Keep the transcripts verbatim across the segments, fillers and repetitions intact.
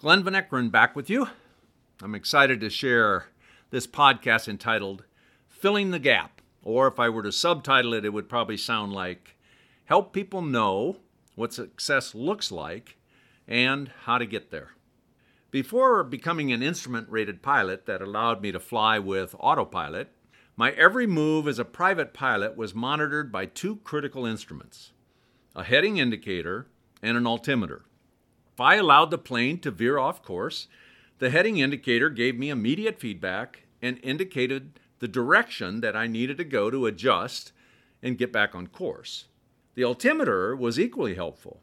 Glenn Vanekron back with you. I'm excited to share this podcast entitled Filling the Gap, or if I were to subtitle it, it would probably sound like Help People Know What Success Looks Like and How to Get There. Before becoming an instrument-rated pilot that allowed me to fly with autopilot, my every move as a private pilot was monitored by two critical instruments, a heading indicator and an altimeter. If I allowed the plane to veer off course, the heading indicator gave me immediate feedback and indicated the direction that I needed to go to adjust and get back on course. The altimeter was equally helpful.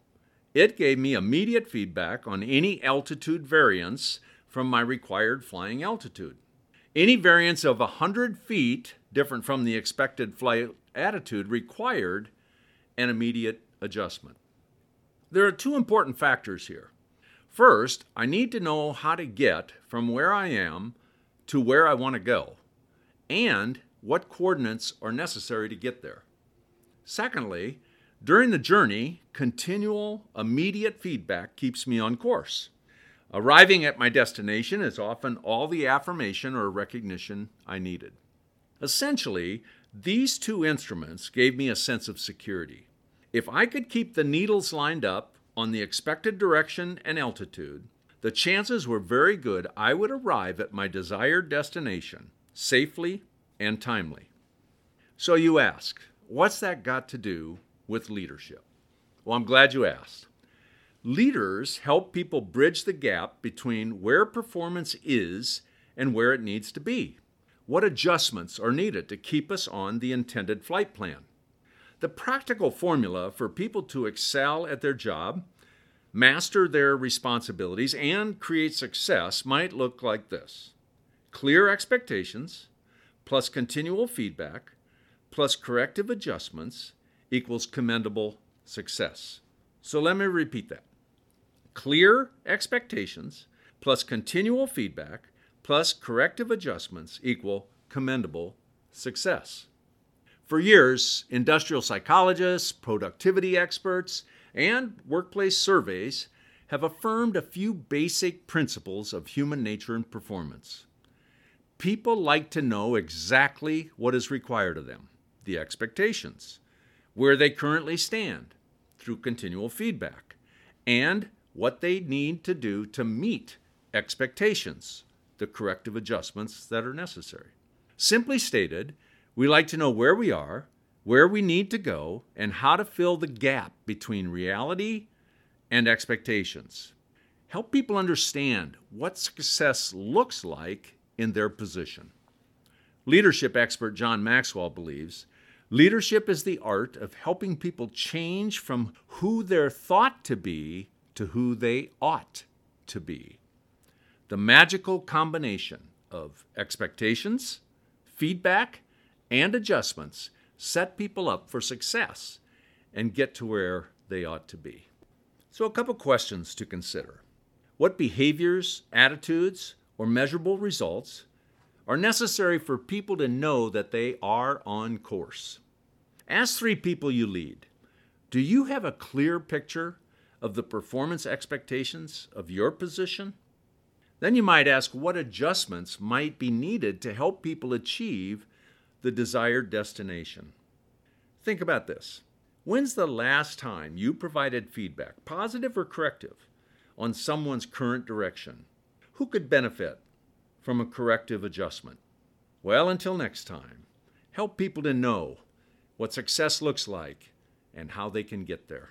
It gave me immediate feedback on any altitude variance from my required flying altitude. Any variance of one hundred feet different from the expected flight attitude required an immediate adjustment. There are two important factors here. First, I need to know how to get from where I am to where I want to go, and what coordinates are necessary to get there. Secondly, during the journey, continual, immediate feedback keeps me on course. Arriving at my destination is often all the affirmation or recognition I needed. Essentially, these two instruments gave me a sense of security. If I could keep the needles lined up on the expected direction and altitude, the chances were very good I would arrive at my desired destination safely and timely. So you ask, what's that got to do with leadership? Well, I'm glad you asked. Leaders help people bridge the gap between where performance is and where it needs to be. What adjustments are needed to keep us on the intended flight plan? The practical formula for people to excel at their job, master their responsibilities, and create success might look like this: clear expectations, plus continual feedback, plus corrective adjustments, equals commendable success. So let me repeat that. Clear expectations plus continual feedback plus corrective adjustments equal commendable success. For years, industrial psychologists, productivity experts, and workplace surveys have affirmed a few basic principles of human nature and performance. People like to know exactly what is required of them, the expectations, where they currently stand through continual feedback, and what they need to do to meet expectations, the corrective adjustments that are necessary. Simply stated, we like to know where we are, where we need to go, and how to fill the gap between reality and expectations. Help people understand what success looks like in their position. Leadership expert John Maxwell believes leadership is the art of helping people change from who they're thought to be to who they ought to be. The magical combination of expectations, feedback, and adjustments set people up for success and get to where they ought to be. So a couple questions to consider. What behaviors, attitudes, or measurable results are necessary for people to know that they are on course? Ask three people you lead, do you have a clear picture of the performance expectations of your position? Then you might ask what adjustments might be needed to help people achieve the desired destination. Think about this. When's the last time you provided feedback, positive or corrective, on someone's current direction? Who could benefit from a corrective adjustment? Well, until next time, help people to know what success looks like and how they can get there.